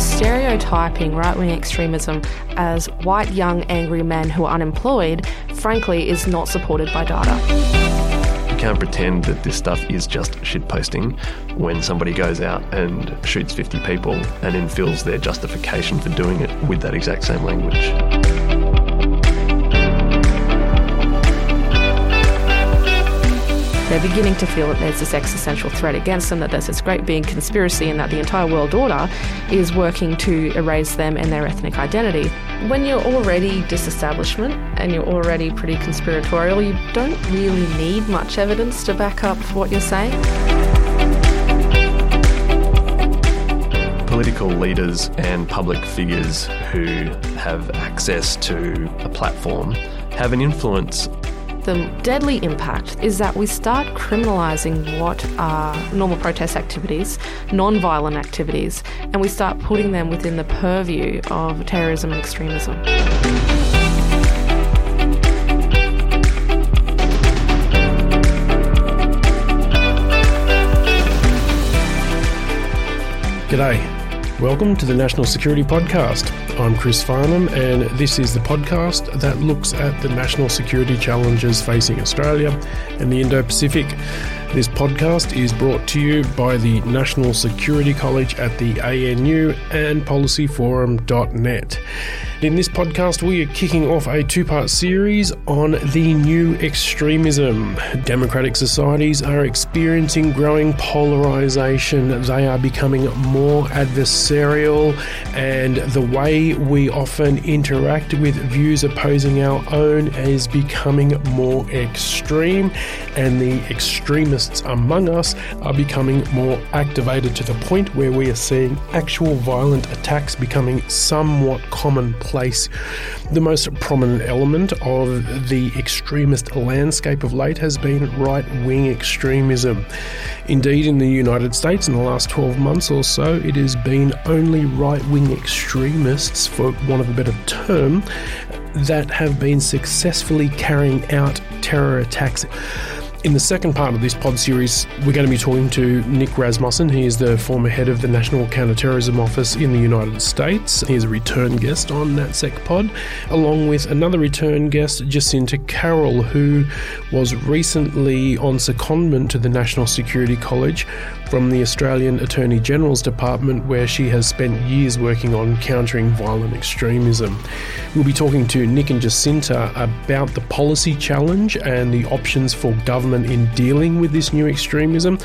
Stereotyping right-wing extremism as white, young, angry men who are unemployed, frankly, is not supported by data. You can't pretend that this stuff is just shitposting when somebody goes out and shoots 50 people and then fills their justification for doing it with that exact same language. They're beginning to feel that there's this existential threat against them, that there's this great big conspiracy and that the entire world order is working to erase them and their ethnic identity. When you're already disestablishment and you're already pretty conspiratorial, you don't really need much evidence to back up what you're saying. Political leaders and public figures who have access to a platform have an influence. The deadly impact is that we start criminalising what are normal protest activities, non-violent activities, and we start putting them within the purview of terrorism and extremism. G'day. Welcome to the National Security Podcast. I'm Chris Farnham, and this is the podcast that looks at the national security challenges facing Australia and the Indo-Pacific. This podcast is brought to you by the National Security College at the ANU and PolicyForum.net. In this podcast, we are kicking off a two-part series on the new extremism. Democratic societies are experiencing growing polarisation. They are becoming more adversarial, and the way we often interact with views opposing our own is becoming more extreme, and the extremists among us are becoming more activated to the point where we are seeing actual violent attacks becoming somewhat commonplace. The most prominent element of the extremist landscape of late has been right-wing extremism. Indeed, in the United States in the last 12 months or so, it has been only right-wing extremists, for want of a better term, that have been successfully carrying out terror attacks. In the second part of this pod series, we're going to be talking to Nick Rasmussen. He is the former head of the National Counterterrorism Office in the United States. He is a return guest on NatSec Pod, along with another return guest, Jacinta Carroll, who was recently on secondment to the National Security College from the Australian Attorney General's Department, where she has spent years working on countering violent extremism. We'll be talking to Nick and Jacinta about the policy challenge and the options for government in dealing with this new extremism.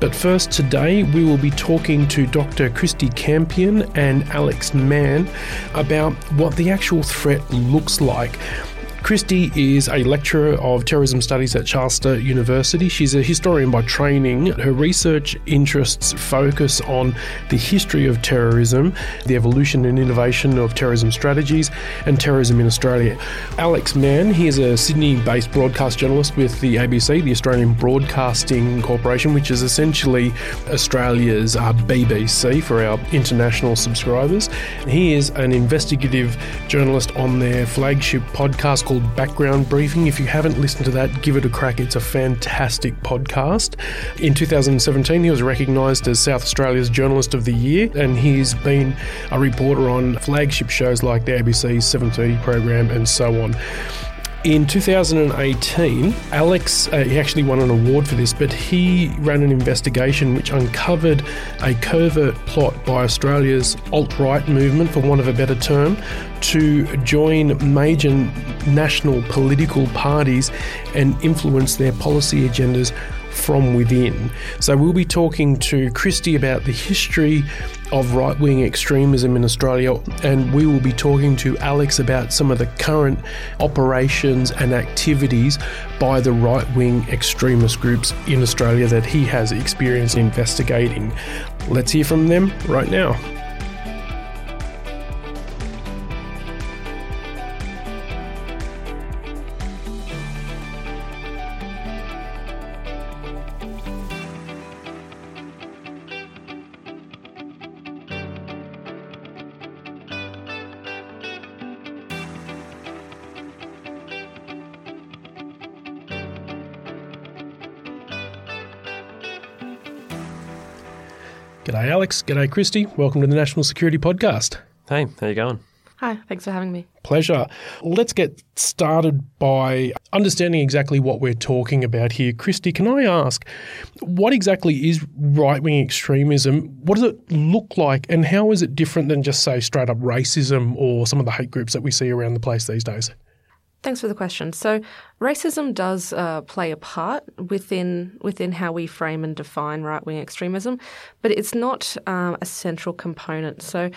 But first, today we will be talking to Dr. Kristy Campion and Alex Mann about what the actual threat looks like. Kristy is a lecturer of terrorism studies at Charter University. She's a historian by training. Her research interests focus on the history of terrorism, the evolution and innovation of terrorism strategies, and terrorism in Australia. Alex Mann, he is a Sydney-based broadcast journalist with the ABC, the Australian Broadcasting Corporation, which is essentially Australia's BBC for our international subscribers. He is an investigative journalist on their flagship podcast called Background Briefing. If you haven't listened to that, give it a crack. It's a fantastic podcast. In 2017, he was recognised as South Australia's Journalist of the Year, and he's been a reporter on flagship shows like the ABC's 7:30 program and so on. In 2018, Alex, he actually won an award for this, but he ran an investigation which uncovered a covert plot by Australia's alt-right movement, for want of a better term, to join major national political parties and influence their policy agendas from within. So we'll be talking to Kristy about the history of right-wing extremism in Australia, and we will be talking to Alex about some of the current operations and activities by the right-wing extremist groups in Australia that he has experience investigating. Let's hear from them right now. G'day Alex, g'day Kristy, welcome to the National Security Podcast. Hey, how you going? Hi, thanks for having me. Pleasure. Let's get started by understanding exactly what we're talking about here. Kristy, can I ask, what exactly is right-wing extremism? What does it look like and how is it different than just, say, straight-up racism or some of the hate groups that we see around the place these days? Thanks for the question. So racism does play a part within how we frame and define right-wing extremism, but it's not a central component. So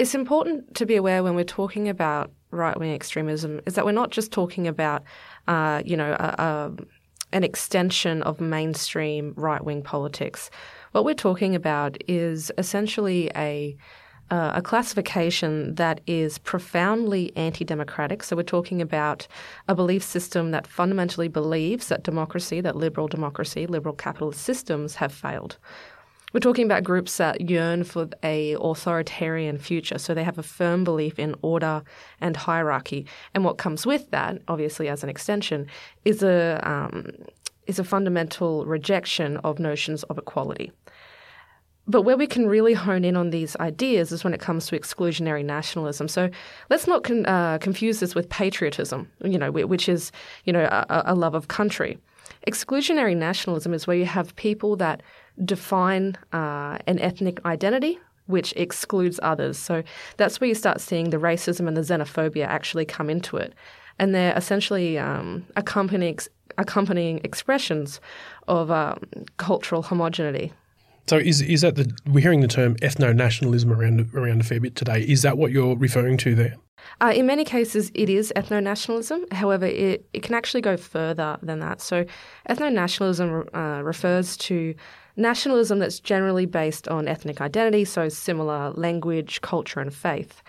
it's important to be aware when we're talking about right-wing extremism is that we're not just talking about, an extension of mainstream right-wing politics. What we're talking about is essentially a classification that is profoundly anti-democratic. So we're talking about a belief system that fundamentally believes that democracy, that liberal capitalist systems have failed. We're talking about groups that yearn for an authoritarian future. So they have a firm belief in order and hierarchy. And what comes with that, obviously as an extension, is a fundamental rejection of notions of equality. But where we can really hone in on these ideas is when it comes to exclusionary nationalism. So let's not confuse this with patriotism, which is, a love of country. Exclusionary nationalism is where you have people that define an ethnic identity, which excludes others. So that's where you start seeing the racism and the xenophobia actually come into it. And they're essentially accompanying expressions of cultural homogeneity. So is that we're hearing the term ethno-nationalism around a fair bit today. Is that what you're referring to there? In many cases, it is ethno-nationalism. However, it can actually go further than that. So ethno-nationalism refers to nationalism that's generally based on ethnic identity, so similar language, culture and faith.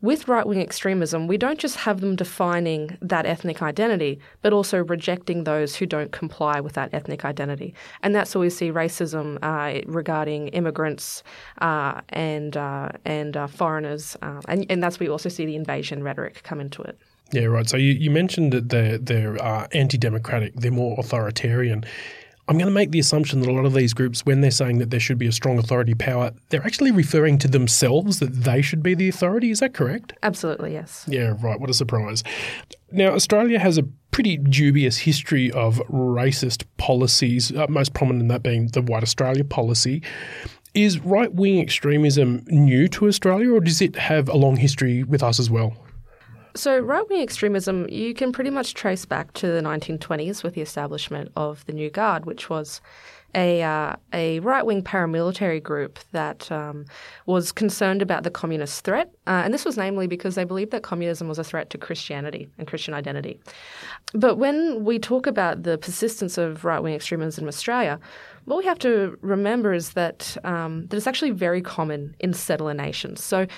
With right-wing extremism, we don't just have them defining that ethnic identity, but also rejecting those who don't comply with that ethnic identity. And that's where we see racism regarding immigrants and foreigners. And that's where we also see the invasion rhetoric come into it. Yeah, right. So you mentioned that they're anti-democratic, they're more authoritarian. I'm going to make the assumption that a lot of these groups, when they're saying that there should be a strong authority power, they're actually referring to themselves that they should be the authority. Is that correct? Absolutely, yes. Yeah, right. What a surprise. Now, Australia has a pretty dubious history of racist policies, most prominent in that being the White Australia policy. Is right-wing extremism new to Australia or does it have a long history with us as well? So right-wing extremism, you can pretty much trace back to the 1920s with the establishment of the New Guard, which was a right-wing paramilitary group that was concerned about the communist threat. And this was namely because they believed that communism was a threat to Christianity and Christian identity. But when we talk about the persistence of right-wing extremism in Australia, what we have to remember is that it's actually very common in settler nations. So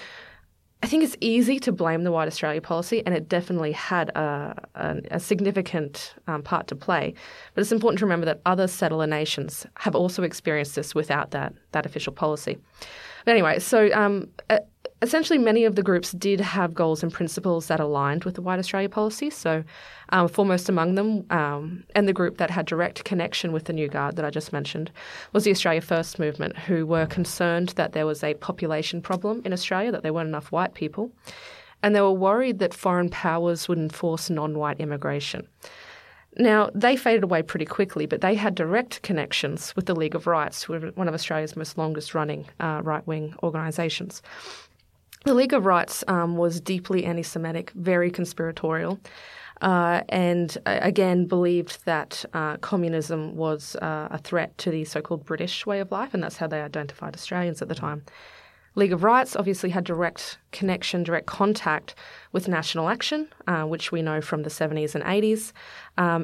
I think it's easy to blame the White Australia policy, and it definitely had a significant part to play. But it's important to remember that other settler nations have also experienced this without that official policy. But anyway, so essentially many of the groups did have goals and principles that aligned with the White Australia policy. So foremost among them, and the group that had direct connection with the New Guard that I just mentioned, was the Australia First movement, who were concerned that there was a population problem in Australia, that there weren't enough white people. And they were worried that foreign powers would enforce non-white immigration. Now, they faded away pretty quickly, but they had direct connections with the League of Rights, who were one of Australia's most longest-running right-wing organisations. The League of Rights was deeply anti-Semitic, very conspiratorial, and again believed that communism was a threat to the so-called British way of life, and that's how they identified Australians at the time. League of Rights obviously had direct connection, direct contact with National Action, which we know from the 70s and 80s,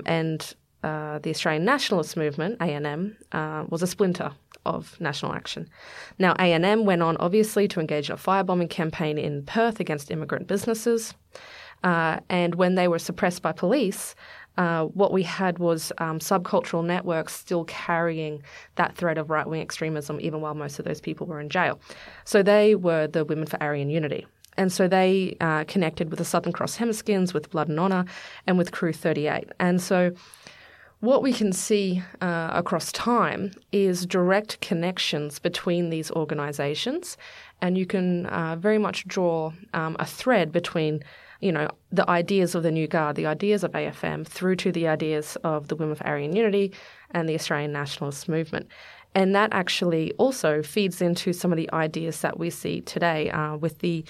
and the Australian Nationalist Movement, ANM, was a splinter of National Action. Now, ANM went on, obviously, to engage in a firebombing campaign in Perth against immigrant businesses, and when they were suppressed by police, what we had was subcultural networks still carrying that threat of right-wing extremism even while most of those people were in jail. So they were the Women for Aryan Unity. And so they connected with the Southern Cross Hemiskins, with Blood and Honour, and with Crew 38. And so what we can see across time is direct connections between these organisations, and you can very much draw a thread between, you know, the ideas of the New Guard, the ideas of AFM, through to the ideas of the Women for Aryan Unity and the Australian Nationalist Movement. And that actually also feeds into some of the ideas that we see today with the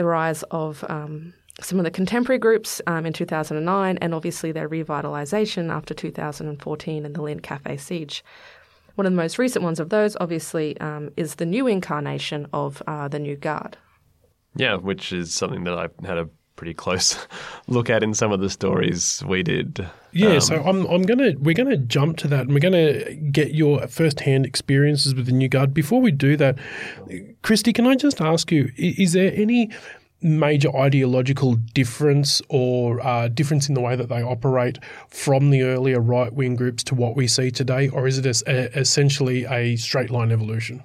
rise of some of the contemporary groups in 2009, and obviously their revitalisation after 2014 and the Lynn Cafe siege. One of the most recent ones of those, obviously, is the new incarnation of the New Guard. Yeah, which is something that I've had a pretty close look at in some of the stories we did. Yeah, so we're gonna jump to that, and we're gonna get your first-hand experiences with the New Guard. Before we do that, Kristy, can I just ask you: is there any major ideological difference or difference in the way that they operate from the earlier right-wing groups to what we see today, or is it essentially a straight-line evolution?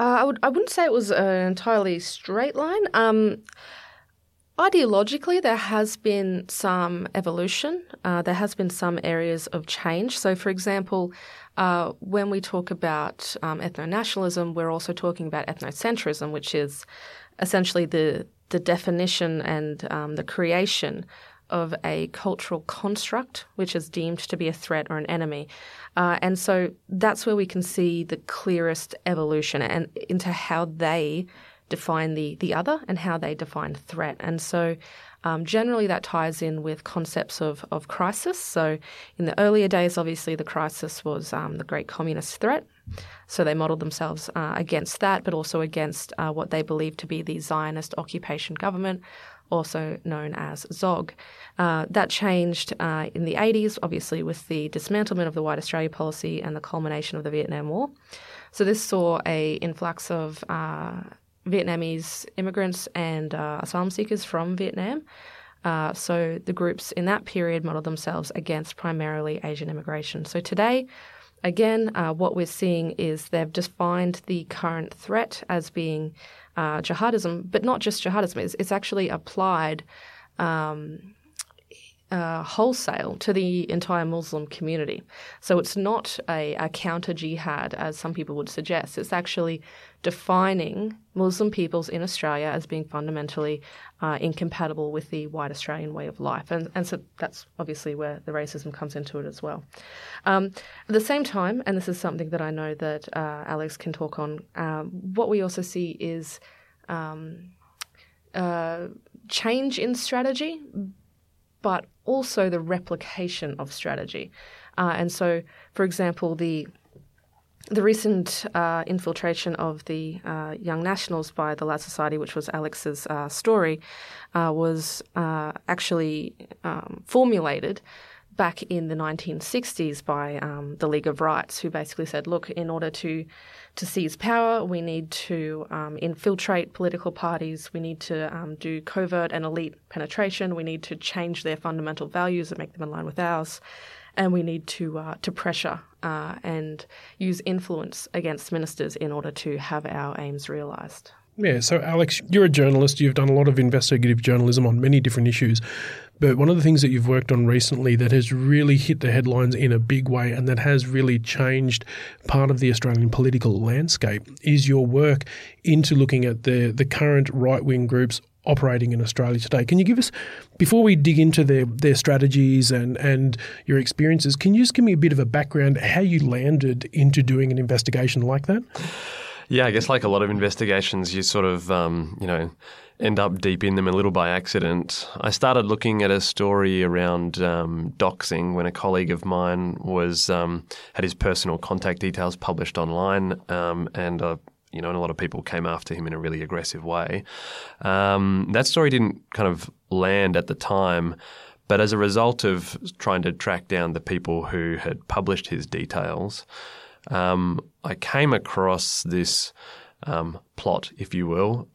I wouldn't say it was an entirely straight line. Ideologically, there has been some evolution. There has been some areas of change. So, for example, when we talk about ethno-nationalism, we're also talking about ethnocentrism, which is essentially the definition and the creation of a cultural construct which is deemed to be a threat or an enemy. And so that's where we can see the clearest evolution and into how they define the other and how they define threat. And so generally that ties in with concepts of crisis. So in the earlier days, obviously the crisis was the great communist threat. So they modelled themselves against that, but also against what they believed to be the Zionist Occupation Government, also known as ZOG. That changed in the 80s, obviously, with the dismantlement of the White Australia policy and the culmination of the Vietnam War. So this saw an influx of Vietnamese immigrants and asylum seekers from Vietnam. So the groups in that period modelled themselves against primarily Asian immigration. So today, again, what we're seeing is they've defined the current threat as being jihadism, but not just jihadism. It's actually applied wholesale to the entire Muslim community. So it's not a counter-jihad, as some people would suggest. It's actually defining Muslim peoples in Australia as being fundamentally incompatible with the white Australian way of life. And so that's obviously where the racism comes into it as well. At the same time, and this is something that I know that Alex can talk on, what we also see is change in strategy, but also the replication of strategy. And so, for example, the recent infiltration of the Young Nationals by the Lads Society, which was Alex's story, was actually formulated back in the 1960s by the League of Rights, who basically said, look, in order to seize power, we need to infiltrate political parties, we need to do covert and elite penetration, we need to change their fundamental values and make them in line with ours, and we need to pressure and use influence against ministers in order to have our aims realised. Yeah, so Alex, you're a journalist. You've done a lot of investigative journalism on many different issues. But one of the things that you've worked on recently that has really hit the headlines in a big way and that has really changed part of the Australian political landscape is your work into looking at the current right-wing groups operating in Australia today. Can you give us, before we dig into their strategies and your experiences, can you just give me a bit of a background how you landed into doing an investigation like that? Yeah, I guess like a lot of investigations, you sort of, end up deep in them a little by accident. I started looking at a story around doxing when a colleague of mine was had his personal contact details published online, and a lot of people came after him in a really aggressive way. That story didn't kind of land at the time, but as a result of trying to track down the people who had published his details, I came across this plot, if you will,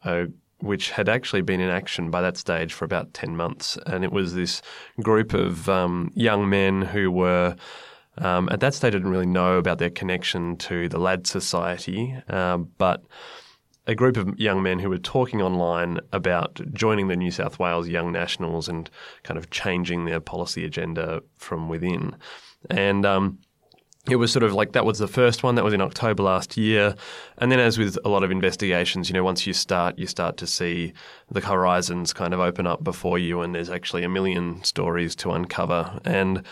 which had actually been in action by that stage for about 10 months. And it was this group of young men who were, at that stage, I didn't really know about their connection to the Lads Society, but a group of young men who were talking online about joining the New South Wales Young Nationals and kind of changing their policy agenda from within. And it was sort of like, that was the first one, that was in October last year. And then, as with a lot of investigations, you know, once you start to see the horizons kind of open up before you, and there's actually a million stories to uncover. And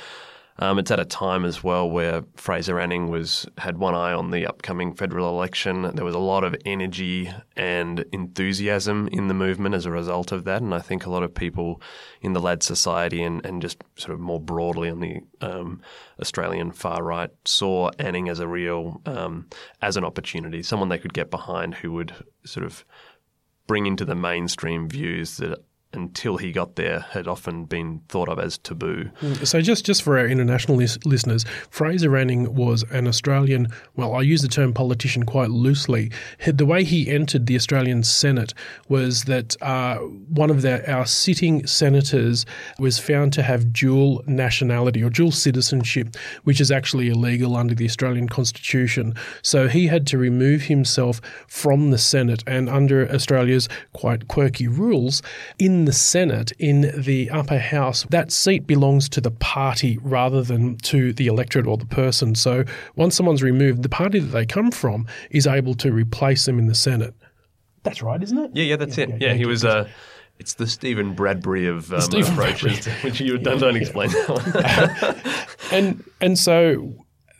it's at a time as well where Fraser Anning had one eye on the upcoming federal election. There was a lot of energy and enthusiasm in the movement as a result of that. And I think a lot of people in the Lads Society and just sort of more broadly on the Australian far right saw Anning as a real, as an opportunity, someone they could get behind who would sort of bring into the mainstream views that until he got there had often been thought of as taboo. So just for our international listeners, Fraser Anning was an Australian, well, I use the term politician quite loosely. The way he entered the Australian Senate was that one of our sitting senators was found to have dual nationality or dual citizenship, which is actually illegal under the Australian Constitution. So he had to remove himself from the Senate, and under Australia's quite quirky rules, in the Senate, in the upper house, that seat belongs to the party rather than to the electorate or the person. So once someone's removed, the party that they come from is able to replace them in the Senate. That's right, isn't it? Yeah, that's it. Yeah, he was... it's the Stephen Bradbury of approaches, which you don't explain that one. And so...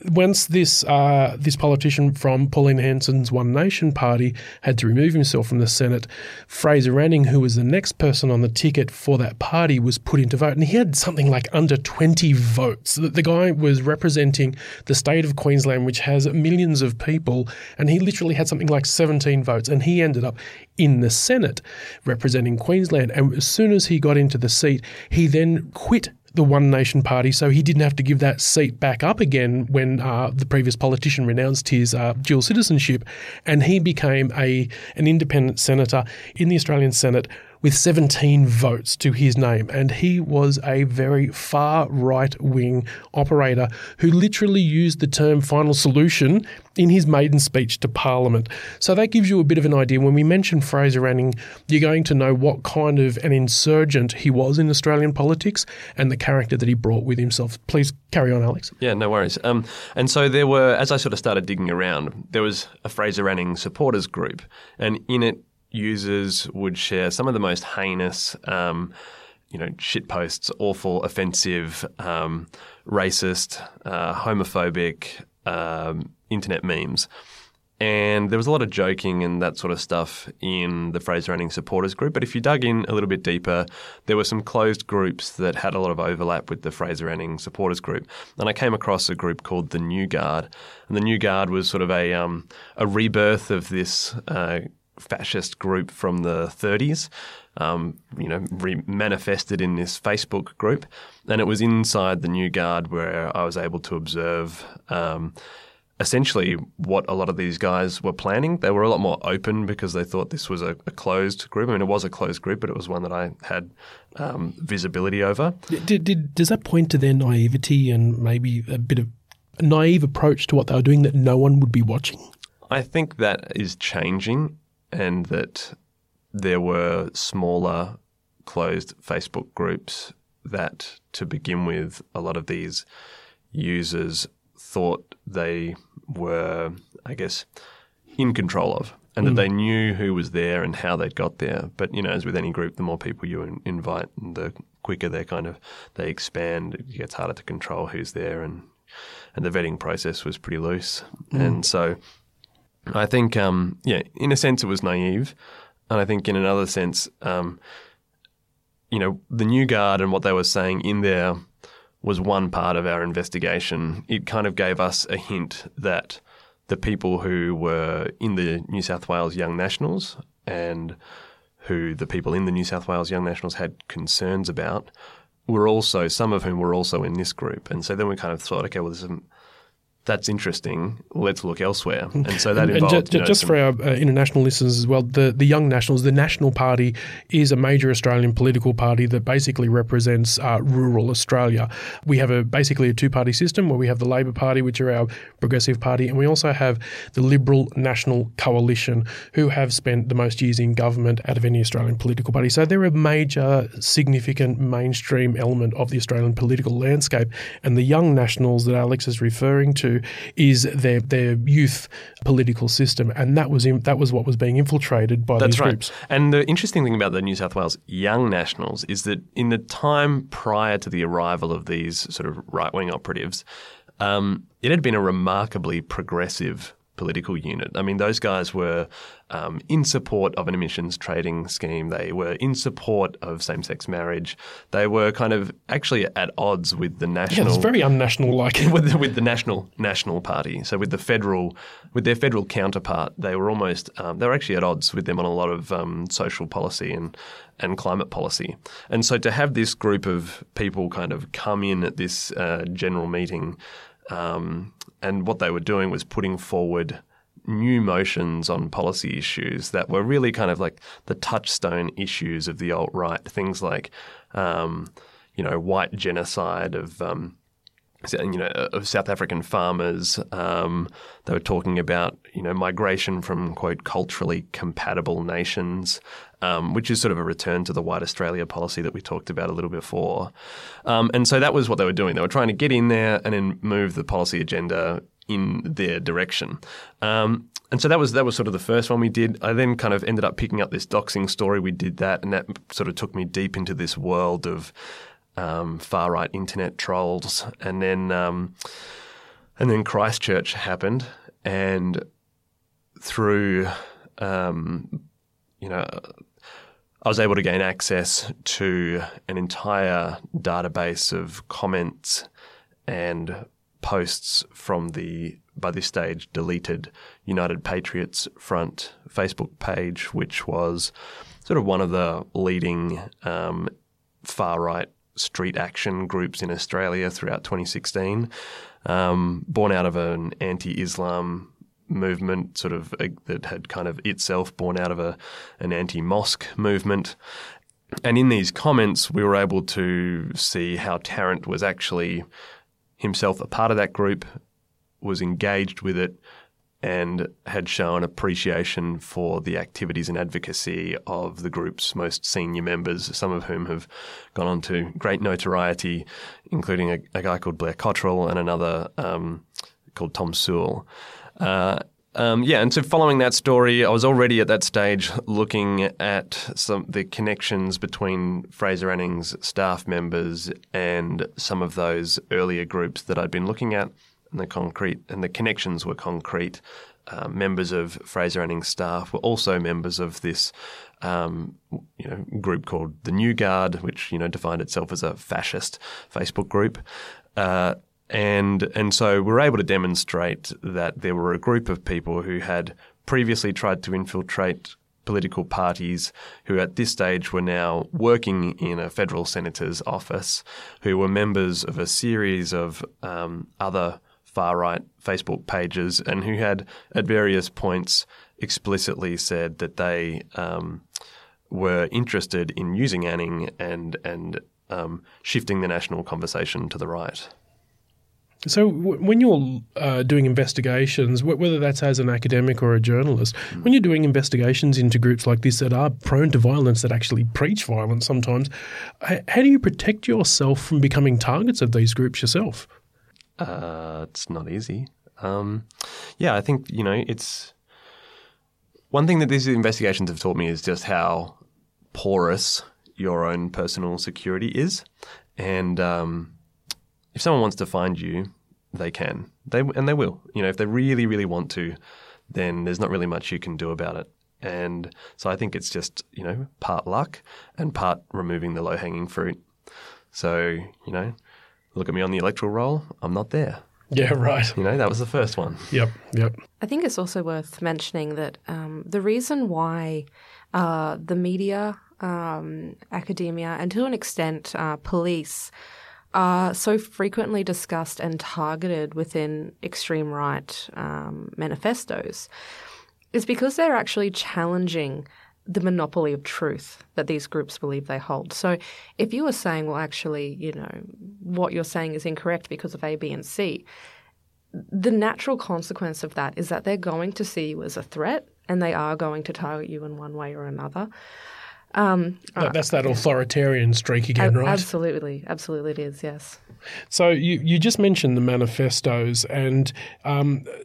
Once this politician from Pauline Hanson's One Nation Party had to remove himself from the Senate, Fraser Anning, who was the next person on the ticket for that party, was put into vote. And he had something like under 20 votes. The guy was representing the state of Queensland, which has millions of people, and he literally had something like 17 votes. And he ended up in the Senate representing Queensland. And as soon as he got into the seat, he then quit the One Nation Party, so he didn't have to give that seat back up again when the previous politician renounced his dual citizenship, and he became an independent senator in the Australian Senate with 17 votes to his name. And he was a very far right-wing operator who literally used the term final solution in his maiden speech to Parliament. So that gives you a bit of an idea. When we mention Fraser Anning, you're going to know what kind of an insurgent he was in Australian politics and the character that he brought with himself. Please carry on, Alex. Yeah, no worries. And so there were, as I sort of started digging around, there was a Fraser Anning supporters group, and in it, users would share some of the most heinous, shit posts, awful, offensive, racist, homophobic internet memes. And there was a lot of joking and that sort of stuff in the Fraser Anning supporters group. But if you dug in a little bit deeper, there were some closed groups that had a lot of overlap with the Fraser Anning supporters group. And I came across a group called the New Guard. And the New Guard was sort of a rebirth of this fascist group from the 30s, manifested in this Facebook group. And it was inside the New Guard where I was able to observe essentially what a lot of these guys were planning. They were a lot more open because they thought this was a closed group. I mean, it was a closed group, but it was one that I had visibility over. Does that point to their naivety and maybe a bit of a naive approach to what they were doing that no one would be watching? I think that is changing, and that there were smaller closed Facebook groups that, to begin with, a lot of these users thought they were, I guess, in control of, and that they knew who was there and how they'd got there. But, you know, as with any group, the more people you invite, the quicker they expand. It gets harder to control who's there, and the vetting process was pretty loose. And so I think, in a sense, it was naive. And I think in another sense, the New Guard and what they were saying in there was one part of our investigation. It kind of gave us a hint that the people who were in the New South Wales Young Nationals and who the people in the New South Wales Young Nationals had concerns about were also, some of whom were also in this group. And so then we kind of thought, okay, well, there's some... That's interesting. Let's look elsewhere. And so that involved... And just for our international listeners as well, the Young Nationals, the National Party, is a major Australian political party that basically represents rural Australia. We have basically a two-party system where we have the Labor Party, which are our progressive party, and we also have the Liberal National Coalition, who have spent the most years in government out of any Australian political party. So they're a major, significant mainstream element of the Australian political landscape. And the Young Nationals that Alex is referring to is their youth political system, and that was what was being infiltrated by these groups. And the interesting thing about the New South Wales Young Nationals is that in the time prior to the arrival of these sort of right-wing operatives, it had been a remarkably progressive political unit. I mean, those guys were in support of an emissions trading scheme. They were in support of same-sex marriage. They were kind of actually at odds with the national... Yeah, it's very unnational-like. with the national party. So with their federal counterpart, they were almost... they were actually at odds with them on a lot of social policy and climate policy. And so to have this group of people kind of come in at this general meeting... and what they were doing was putting forward new motions on policy issues that were really kind of like the touchstone issues of the alt-right, things like, white genocide of, of South African farmers. They were talking about, migration from, quote, culturally compatible nations, which is sort of a return to the White Australia policy that we talked about a little before. And so that was what they were doing. They were trying to get in there and then move the policy agenda in their direction. And so that was sort of the first one we did. I then kind of ended up picking up this doxing story. We did that, and that sort of took me deep into this world of far-right internet trolls. And then and then Christchurch happened, and through I was able to gain access to an entire database of comments and posts from the, by this stage, deleted United Patriots Front Facebook page, which was sort of one of the leading far-right street action groups in Australia throughout 2016, born out of an anti-Islam movement sort of that had kind of itself born out of an anti-mosque movement. And in these comments, we were able to see how Tarrant was actually himself a part of that group, was engaged with it, and had shown appreciation for the activities and advocacy of the group's most senior members, some of whom have gone on to great notoriety, including a guy called Blair Cottrell and another called Tom Sewell. And so following that story, I was already at that stage looking at the connections between Fraser Anning's staff members and some of those earlier groups that I'd been looking at, and the connections were concrete. Members of Fraser Anning's staff were also members of this group called the New Guard, which defined itself as a fascist Facebook group. And so we were able to demonstrate that there were a group of people who had previously tried to infiltrate political parties, who at this stage were now working in a federal senator's office, who were members of a series of other far-right Facebook pages, and who had at various points explicitly said that they were interested in using Anning and shifting the national conversation to the right. So when you're doing investigations, whether that's as an academic or a journalist, when you're doing investigations into groups like this that are prone to violence, that actually preach violence sometimes, how do you protect yourself from becoming targets of these groups yourself? It's not easy. I think, it's – one thing that these investigations have taught me is just how porous your own personal security is, and if someone wants to find you, they can. They will. If they really, really want to, then there's not really much you can do about it. And so I think it's just, you know, part luck and part removing the low-hanging fruit. So, you know, look at me on the electoral roll, I'm not there. Yeah, right. You know, that was the first one. Yep. I think it's also worth mentioning that the reason why the media, academia, and to an extent police are so frequently discussed and targeted within extreme right manifestos is because they're actually challenging the monopoly of truth that these groups believe they hold. So if you were saying, well, actually, you know, what you're saying is incorrect because of A, B, and C, the natural consequence of that is that they're going to see you as a threat and they are going to target you in one way or another. That's that authoritarian streak again, right? Absolutely. Absolutely it is, yes. So you just mentioned the manifestos, and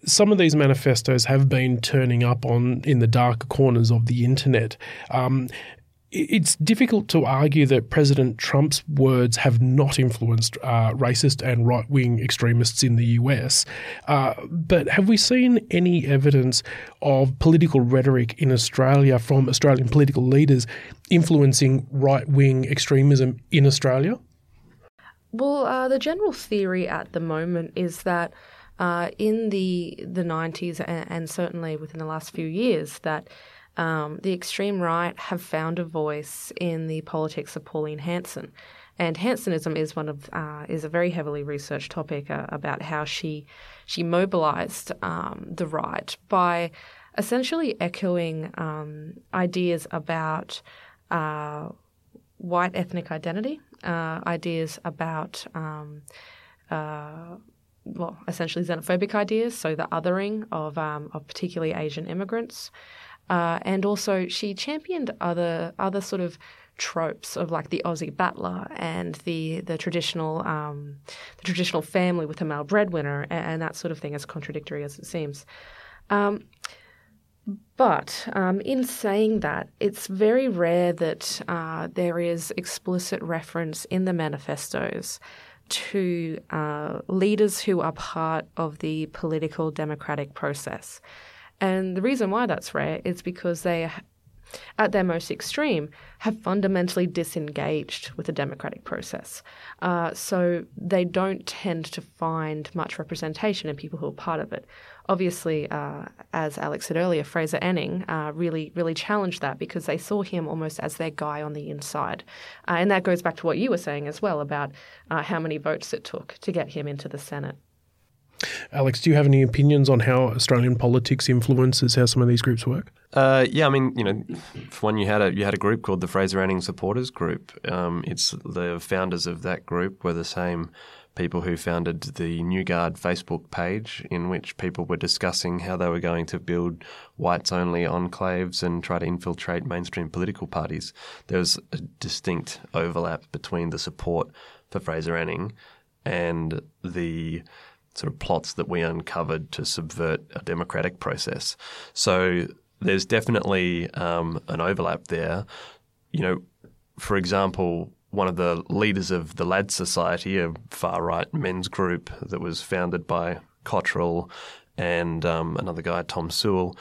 some of these manifestos have been turning up in the dark corners of the internet. It's difficult to argue that President Trump's words have not influenced racist and right-wing extremists in the US. But have we seen any evidence of political rhetoric in Australia from Australian political leaders influencing right-wing extremism in Australia? Well, the general theory at the moment is that in the 90s and certainly within the last few years that the extreme right have found a voice in the politics of Pauline Hanson, and Hansonism is is a very heavily researched topic about how she mobilised the right by essentially echoing ideas about white ethnic identity, ideas about essentially xenophobic ideas, so the othering of particularly Asian immigrants. And also she championed other sort of tropes of like the Aussie battler and the traditional family with a male breadwinner and that sort of thing, as contradictory as it seems. But in saying that, it's very rare that there is explicit reference in the manifestos to leaders who are part of the political democratic process. And the reason why that's rare is because they, at their most extreme, have fundamentally disengaged with the democratic process. So they don't tend to find much representation in people who are part of it. Obviously, as Alex said earlier, Fraser Anning really, really challenged that because they saw him almost as their guy on the inside. And that goes back to what you were saying as well about how many votes it took to get him into the Senate. Alex, do you have any opinions on how Australian politics influences how some of these groups work? Yeah, I mean, you know, for one, you had a group called the Fraser Anning Supporters Group. It's the founders of that group were the same people who founded the New Guard Facebook page, in which people were discussing how they were going to build whites-only enclaves and try to infiltrate mainstream political parties. There was a distinct overlap between the support for Fraser Anning and the sort of plots that we uncovered to subvert a democratic process. So there's definitely an overlap there. You know, for example, one of the leaders of the Lads Society, a far-right men's group that was founded by Cottrell and another guy, Tom Sewell,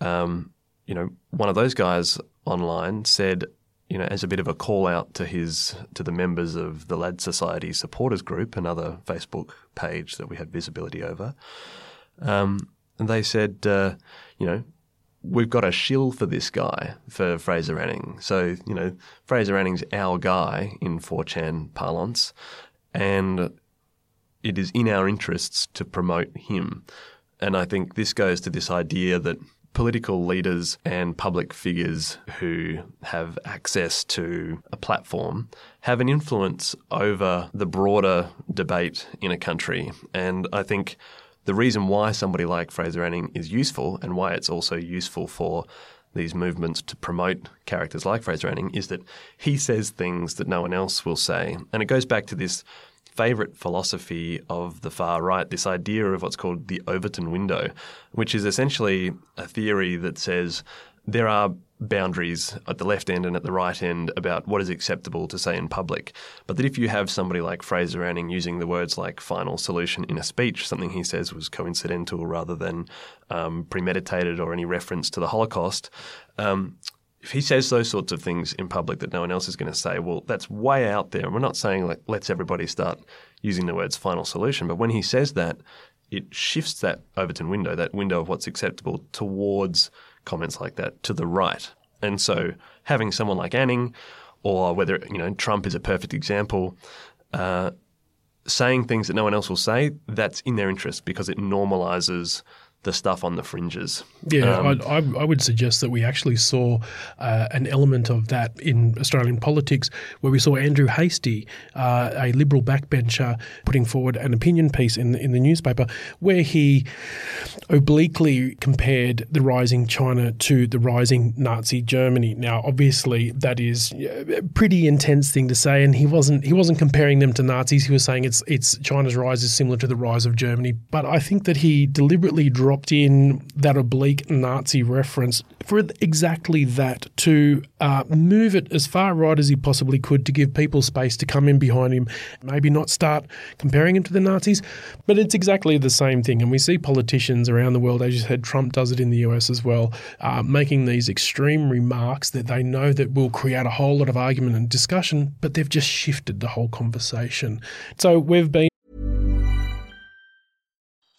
you know, one of those guys online said, you know, as a bit of a call out to the members of the Lads Society Supporters Group, another Facebook page that we had visibility over, and they said, you know, we've got a shill for this guy, for Fraser Anning. So, you know, Fraser Anning's our guy in 4chan parlance, and it is in our interests to promote him. And I think this goes to this idea that political leaders and public figures who have access to a platform have an influence over the broader debate in a country. And I think the reason why somebody like Fraser Anning is useful and why it's also useful for these movements to promote characters like Fraser Anning is that he says things that no one else will say. And it goes back to this favourite philosophy of the far right, this idea of what's called the Overton window, which is essentially a theory that says there are boundaries at the left end and at the right end about what is acceptable to say in public. But that if you have somebody like Fraser Anning using the words like final solution in a speech, something he says was coincidental rather than premeditated or any reference to the Holocaust, if he says those sorts of things in public that no one else is going to say, well, that's way out there. And we're not saying like let's everybody start using the words final solution. But when he says that, it shifts that Overton window, that window of what's acceptable towards comments like that to the right. And so having someone like Anning, or whether, you know, Trump is a perfect example, saying things that no one else will say, that's in their interest because it normalises the stuff on the fringes. Yeah, I would suggest that we actually saw an element of that in Australian politics where we saw Andrew Hastie, a Liberal backbencher, putting forward an opinion piece in the newspaper where he obliquely compared the rising China to the rising Nazi Germany. Now, obviously, that is a pretty intense thing to say, and he wasn't comparing them to Nazis. He was saying it's China's rise is similar to the rise of Germany. But I think that he deliberately dropped in that oblique Nazi reference for exactly that, to move it as far right as he possibly could to give people space to come in behind him, maybe not start comparing him to the Nazis, but it's exactly the same thing. And we see politicians around the world, as you said, Trump does it in the US as well, making these extreme remarks that they know that will create a whole lot of argument and discussion, but they've just shifted the whole conversation. So we've been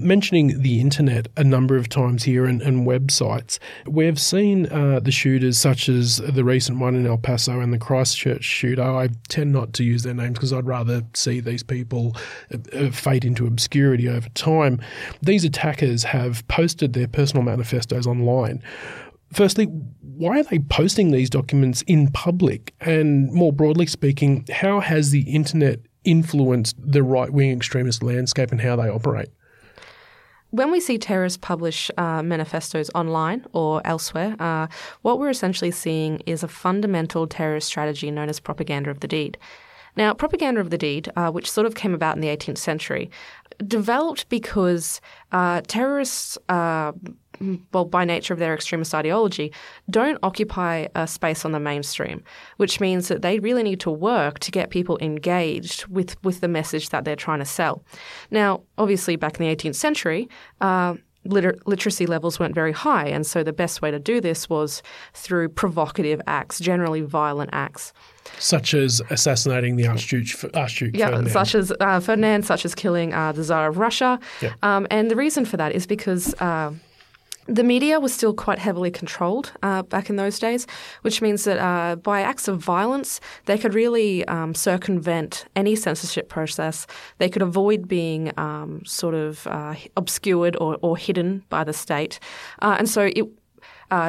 Mentioning the internet a number of times here and websites, we've seen the shooters such as the recent one in El Paso and the Christchurch shooter. I tend not to use their names because I'd rather see these people fade into obscurity over time. These attackers have posted their personal manifestos online. Firstly, why are they posting these documents in public? And more broadly speaking, how has the internet influenced the right-wing extremist landscape and how they operate? When we see terrorists publish manifestos online or elsewhere, what we're essentially seeing is a fundamental terrorist strategy known as propaganda of the deed. Now, propaganda of the deed, which sort of came about in the 18th century, developed because terrorists well, by nature of their extremist ideology, don't occupy a space on the mainstream, which means that they really need to work to get people engaged with the message that they're trying to sell. Now, obviously, back in the 18th century, literacy levels weren't very high, and so the best way to do this was through provocative acts, generally violent acts. Such as assassinating the Archduke Ferdinand. Such as Ferdinand, such as killing the Tsar of Russia. Yeah. And the reason for that is because the media was still quite heavily controlled back in those days, which means that by acts of violence, they could really circumvent any censorship process. They could avoid being obscured or hidden by the state. And so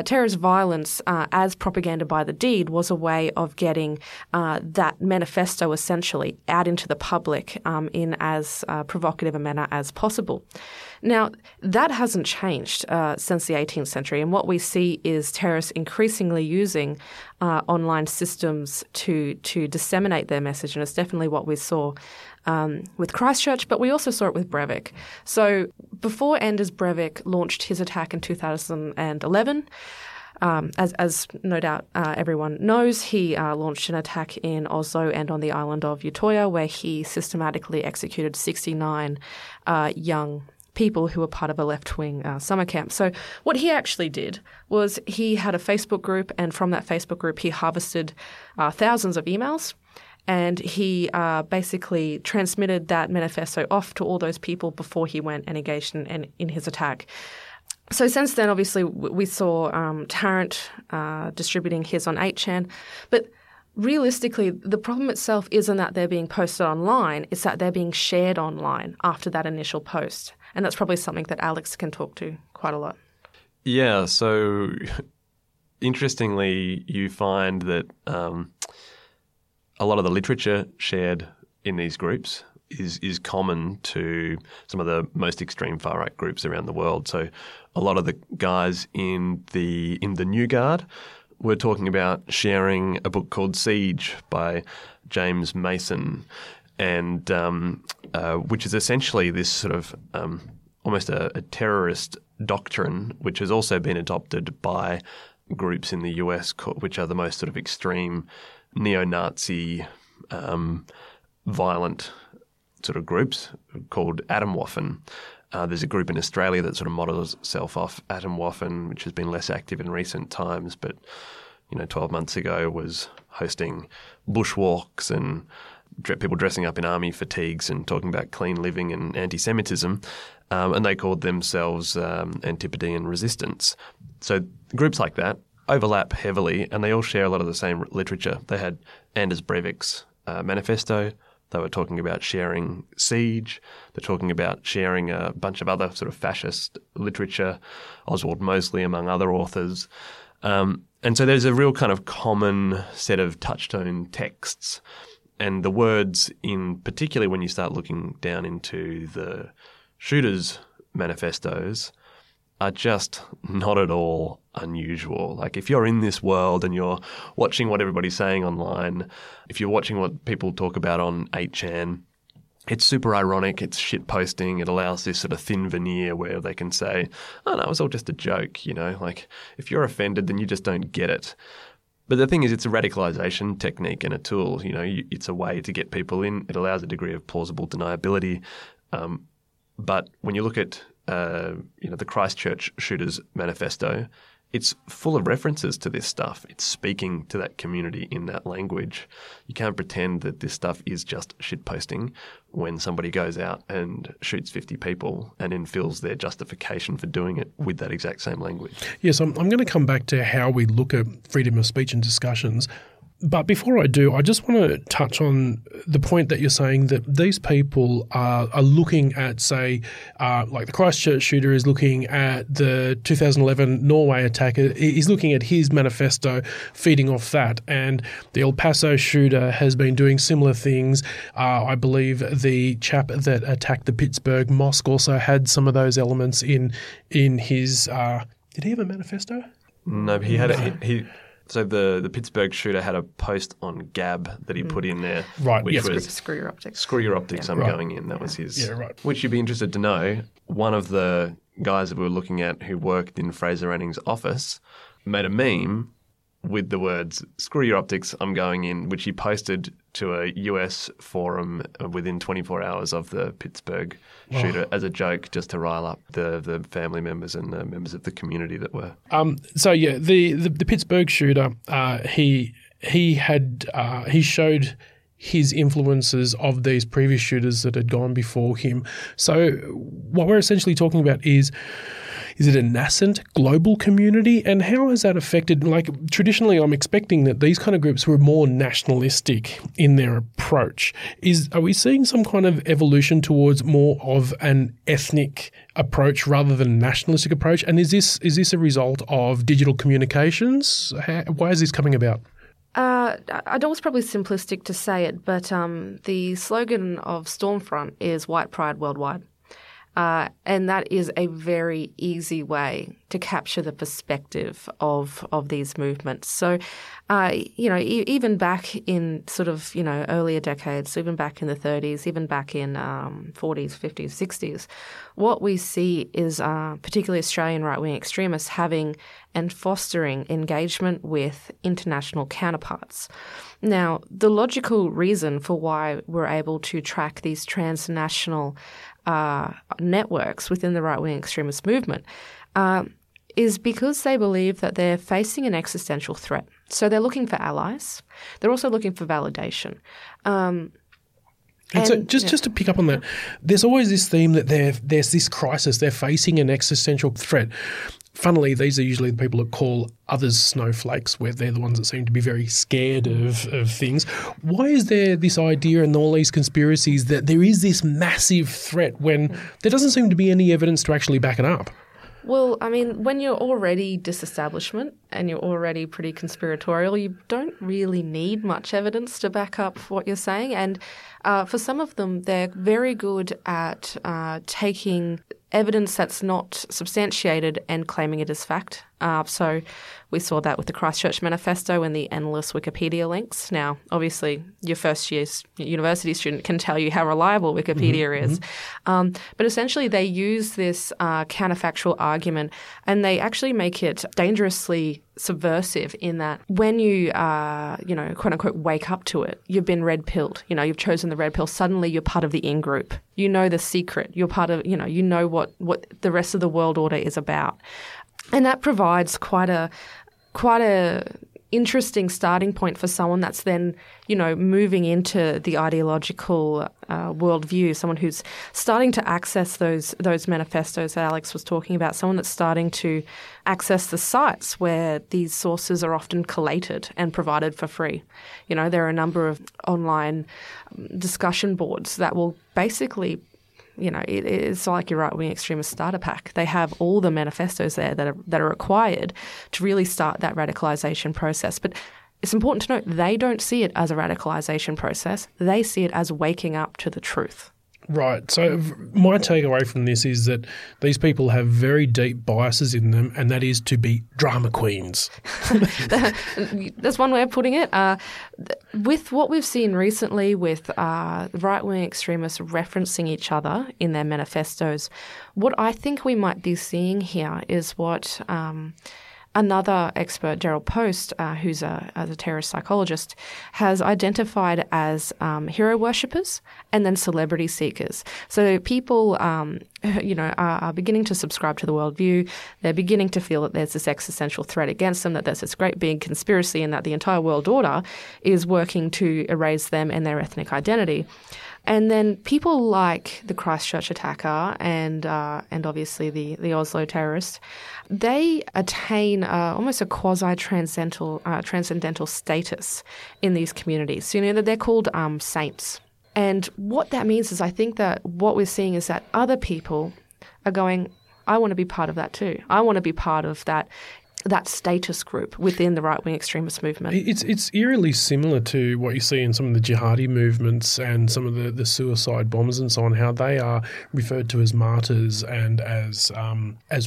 terrorist violence as propaganda by the deed was a way of getting that manifesto essentially out into the public in as provocative a manner as possible. Now, that hasn't changed since the 18th century, and what we see is terrorists increasingly using online systems to disseminate their message, and it's definitely what we saw with Christchurch, but we also saw it with Breivik. So before Anders Breivik launched his attack in 2011, as no doubt everyone knows, he launched an attack in Oslo and on the island of Utøya, where he systematically executed 69 young people who were part of a left-wing summer camp. So what he actually did was he had a Facebook group, and from that Facebook group he harvested thousands of emails. And he basically transmitted that manifesto off to all those people before he went and engaged in his attack. So since then, obviously, we saw Tarrant distributing his on 8chan. But realistically, the problem itself isn't that they're being posted online. It's that they're being shared online after that initial post. And that's probably something that Alex can talk to quite a lot. Yeah, so interestingly, you find that a lot of the literature shared in these groups is common to some of the most extreme far-right groups around the world. So a lot of the guys in the New Guard were talking about sharing a book called Siege by James Mason, and which is essentially this sort of almost a terrorist doctrine, which has also been adopted by groups in the US, which are the most sort of extreme neo-Nazi violent sort of groups called Atomwaffen. There's a group in Australia that sort of models itself off Atomwaffen, which has been less active in recent times, but 12 months ago was hosting bushwalks and people dressing up in army fatigues and talking about clean living and anti-Semitism, and they called themselves Antipodean Resistance. So groups like that overlap heavily, and they all share a lot of the same literature. They had Anders Breivik's manifesto. They were talking about sharing Siege. They're talking about sharing a bunch of other sort of fascist literature, Oswald Mosley among other authors. And so there's a real kind of common set of touchstone texts. And the words, in particularly when you start looking down into the shooters' manifestos, are just not at all unusual. Like, if you're in this world and you're watching what everybody's saying online, if you're watching what people talk about on 8chan, it's super ironic, it's shitposting, it allows this sort of thin veneer where they can say, oh no, it's all just a joke, like if you're offended then you just don't get it. But the thing is, it's a radicalization technique and a tool, it's a way to get people in. It allows a degree of plausible deniability. But when you look at the Christchurch shooters' manifesto, it's full of references to this stuff. It's speaking to that community in that language. You can't pretend that this stuff is just shitposting when somebody goes out and shoots 50 people and then fills their justification for doing it with that exact same language. Yes, I'm going to come back to how we look at freedom of speech and discussions. But before I do, I just want to touch on the point that you're saying that these people are looking at, say, like the Christchurch shooter is looking at the 2011 Norway attack. He's looking at his manifesto, feeding off that. And the El Paso shooter has been doing similar things. I believe the chap that attacked the Pittsburgh mosque also had some of those elements in his did he have a manifesto? No, but he had it. So the Pittsburgh shooter had a post on Gab that he put in there, right? Which was screw your optics. Screw your optics. Yeah. I'm going in. That was his. Yeah, right. Which you'd be interested to know. One of the guys that we were looking at, who worked in Fraser Anning's office, made a meme with the words "screw your optics, I'm going in," which he posted to a US forum within 24 hours of the Pittsburgh shooter as a joke, just to rile up the family members and the members of the community that were. The Pittsburgh shooter, he showed his influences of these previous shooters that had gone before him. So what we're essentially talking about is it a nascent global community? And how has that affected, traditionally I'm expecting that these kind of groups were more nationalistic in their approach. Are we seeing some kind of evolution towards more of an ethnic approach rather than a nationalistic approach? And is this a result of digital communications? Why is this coming about? I know it's probably simplistic to say it, but the slogan of Stormfront is White Pride Worldwide. And that is a very easy way to capture the perspective of these movements. So, even back in sort of, earlier decades, even back in the 30s, even back in 40s, 50s, 60s, what we see is particularly Australian right-wing extremists having and fostering engagement with international counterparts. Now, the logical reason for why we're able to track these transnational networks within the right-wing extremist movement is because they believe that they're facing an existential threat. So they're looking for allies. They're also looking for validation. So just to pick up on that, there's always this theme that there's this crisis. They're facing an existential threat. Funnily, these are usually the people that call others snowflakes, where they're the ones that seem to be very scared of things. Why is there this idea in all these conspiracies that there is this massive threat when there doesn't seem to be any evidence to actually back it up? Well, I mean, when you're already disestablishment and you're already pretty conspiratorial, you don't really need much evidence to back up what you're saying. And for some of them, they're very good at taking evidence that's not substantiated and claiming it as fact. So we saw that with the Christchurch Manifesto and the endless Wikipedia links. Now, obviously, your first year university student can tell you how reliable Wikipedia is. But essentially, they use this counterfactual argument, and they actually make it dangerously subversive in that when you, you know, quote unquote, wake up to it, you've been red-pilled. You know, you've chosen the red pill. Suddenly, you're part of the in-group. You know the secret. You're part of, you know what the rest of the world order is about. And that provides quite a interesting starting point for someone that's then, moving into the ideological worldview, someone who's starting to access those manifestos that Alex was talking about, someone that's starting to access the sites where these sources are often collated and provided for free. You know, there are a number of online discussion boards that will basically it's like your right-wing extremist starter pack. They have all the manifestos there that are required to really start that radicalisation process. But it's important to note they don't see it as a radicalisation process. They see it as waking up to the truth. Right. So my takeaway from this is that these people have very deep biases in them, and that is to be drama queens. That's one way of putting it. With what we've seen recently with right-wing extremists referencing each other in their manifestos, what I think we might be seeing here is what another expert, Daryl Post, who's a terrorist psychologist, has identified as hero worshippers and then celebrity seekers. So people, are beginning to subscribe to the worldview. They're beginning to feel that there's this existential threat against them, that there's this great big conspiracy and that the entire world order is working to erase them and their ethnic identity. And then people like the Christchurch attacker and obviously the Oslo terrorist, they attain almost a quasi-transcendental transcendental status in these communities. So, they're called saints. And what that means is I think that what we're seeing is that other people are going, I want to be part of that too. I want to be part of that status group within the right-wing extremist movement. It's eerily similar to what you see in some of the jihadi movements and some of the suicide bombers and so on, how they are referred to as martyrs and as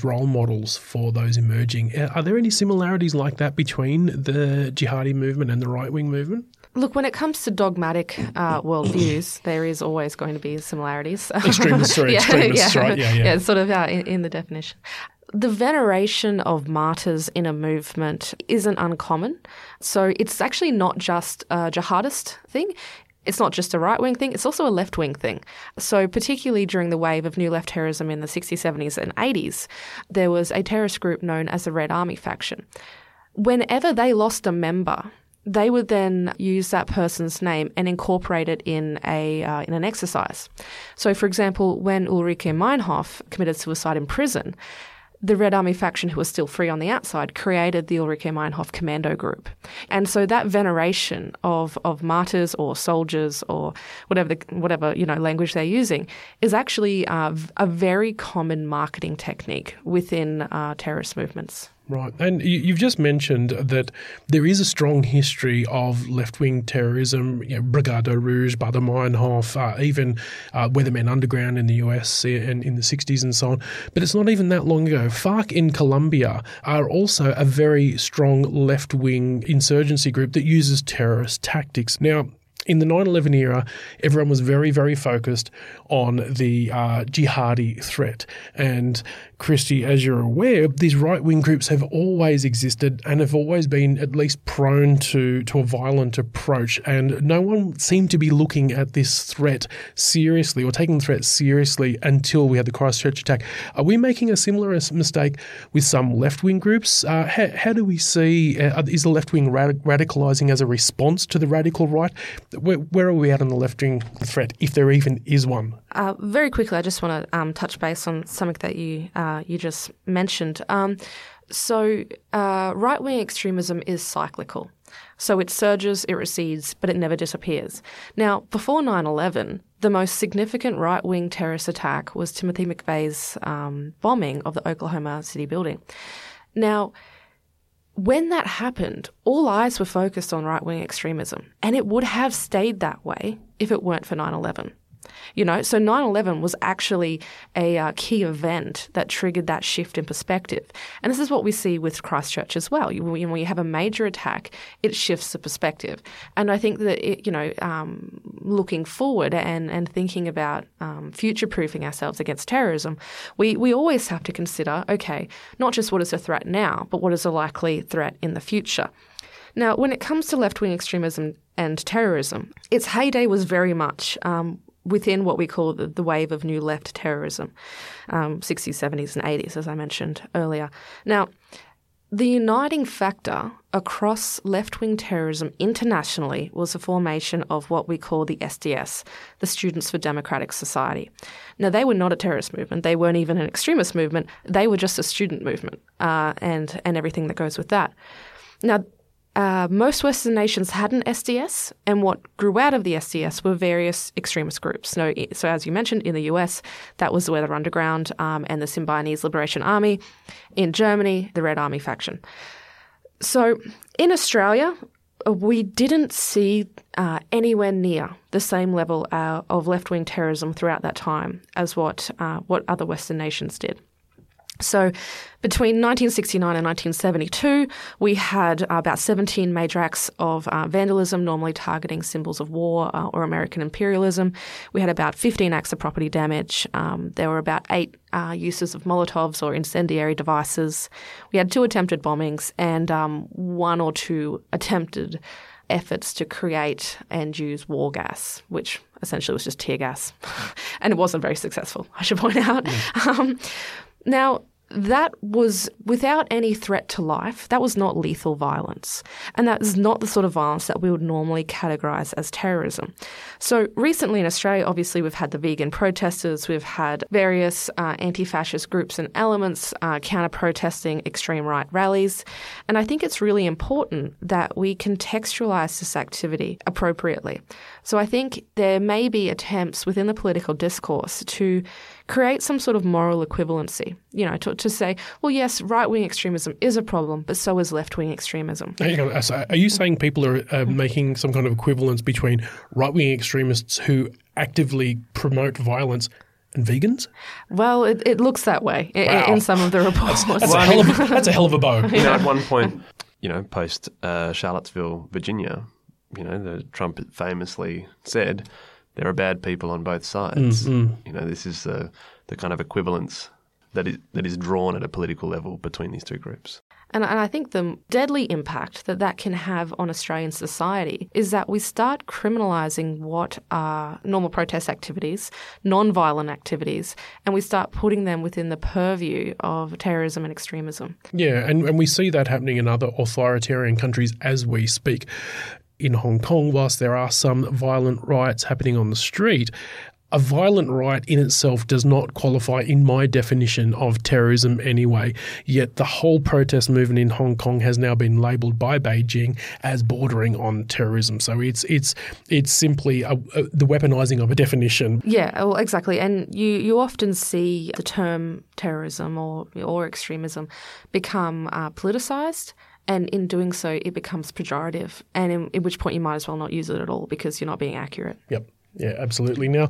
role models for those emerging. Are there any similarities like that between the jihadi movement and the right-wing movement? Look, when it comes to dogmatic worldviews, there is always going to be similarities. Extremists, right? Yeah, it's sort of in the definition. The veneration of martyrs in a movement isn't uncommon. So it's actually not just a jihadist thing. It's not just a right-wing thing. It's also a left-wing thing. So particularly during the wave of new left terrorism in the 60s, 70s and 80s, there was a terrorist group known as the Red Army Faction. Whenever they lost a member, they would then use that person's name and incorporate it in an exercise. So, for example, when Ulrike Meinhof committed suicide in prison, the Red Army Faction, who was still free on the outside, created the Ulrike Meinhof Commando Group. And so that veneration of martyrs or soldiers or whatever language they're using is actually a very common marketing technique within terrorist movements. Right. And you've just mentioned that there is a strong history of left-wing terrorism, Brigado Rouge, Baader Meinhof, even Weathermen Underground in the US and in the 60s and so on. But it's not even that long ago. FARC in Colombia are also a very strong left-wing insurgency group that uses terrorist tactics. Now, in the 9/11 era, everyone was very, very focused on the jihadi threat. And Kristy, as you're aware, these right-wing groups have always existed and have always been at least prone to a violent approach. And no one seemed to be looking at this threat seriously or taking the threat seriously until we had the Christchurch attack. Are we making a similar mistake with some left-wing groups? How do we see is the left-wing radicalising as a response to the radical right? Where are we at on the left-wing threat, if there even is one? Very quickly, I just want to touch base on something that you just mentioned. So right-wing extremism is cyclical. So it surges, it recedes, but it never disappears. Now, before 9/11, The most significant right-wing terrorist attack was Timothy McVeigh's bombing of the Oklahoma City building. Now, when that happened, all eyes were focused on right-wing extremism, and it would have stayed that way if it weren't for 9/11. You know, so 9/11 was actually a key event that triggered that shift in perspective. And this is what we see with Christchurch as well. When you have a major attack, it shifts the perspective. And I think that, looking forward and thinking about future-proofing ourselves against terrorism, we always have to consider, okay, not just what is a threat now, but what is a likely threat in the future. Now, when it comes to left-wing extremism and terrorism, its heyday was very much within what we call the wave of new left terrorism, 60s, 70s and 80s, as I mentioned earlier. Now, the uniting factor across left-wing terrorism internationally was the formation of what we call the SDS, the Students for Democratic Society. Now, they were not a terrorist movement. They weren't even an extremist movement. They were just a student movement and everything that goes with that. Now, most Western nations had an SDS, and what grew out of the SDS were various extremist groups. So as you mentioned, in the US, that was the Weather Underground and the Symbionese Liberation Army. In Germany, the Red Army Faction. So in Australia, we didn't see anywhere near the same level of left-wing terrorism throughout that time as what other Western nations did. So between 1969 and 1972, we had about 17 major acts of vandalism, normally targeting symbols of war or American imperialism. We had about 15 acts of property damage. There were about 8 uses of Molotovs or incendiary devices. We had 2 attempted bombings and 1 or 2 attempted efforts to create and use war gas, which essentially was just tear gas. And it wasn't very successful, I should point out. Yeah. Now, that was without any threat to life. That was not lethal violence. And that is not the sort of violence that we would normally categorise as terrorism. So recently in Australia, obviously, we've had the vegan protesters. We've had various anti-fascist groups and elements counter-protesting extreme right rallies. And I think it's really important that we contextualise this activity appropriately. So I think there may be attempts within the political discourse to create some sort of moral equivalency, to say, well, yes, right-wing extremism is a problem, but so is left-wing extremism. Are you saying people are making some kind of equivalence between right-wing extremists who actively promote violence and vegans? Well, it looks that way in some of the reports. That's a hell of a bow. Yeah. At one point, post Charlottesville, Virginia, the Trump famously said, there are bad people on both sides. Mm-hmm. This is the kind of equivalence that is drawn at a political level between these two groups. And I think the deadly impact that can have on Australian society is that we start criminalising what are normal protest activities, non-violent activities, and we start putting them within the purview of terrorism and extremism. Yeah, and we see that happening in other authoritarian countries as we speak. In Hong Kong, whilst there are some violent riots happening on the street, a violent riot in itself does not qualify in my definition of terrorism anyway. Yet the whole protest movement in Hong Kong has now been labelled by Beijing as bordering on terrorism. So it's simply the weaponising of a definition. Yeah, well, exactly. And you often see the term terrorism or extremism become politicised. And in doing so, it becomes pejorative, and in which point you might as well not use it at all because you're not being accurate. Yep. Yeah, absolutely. Now,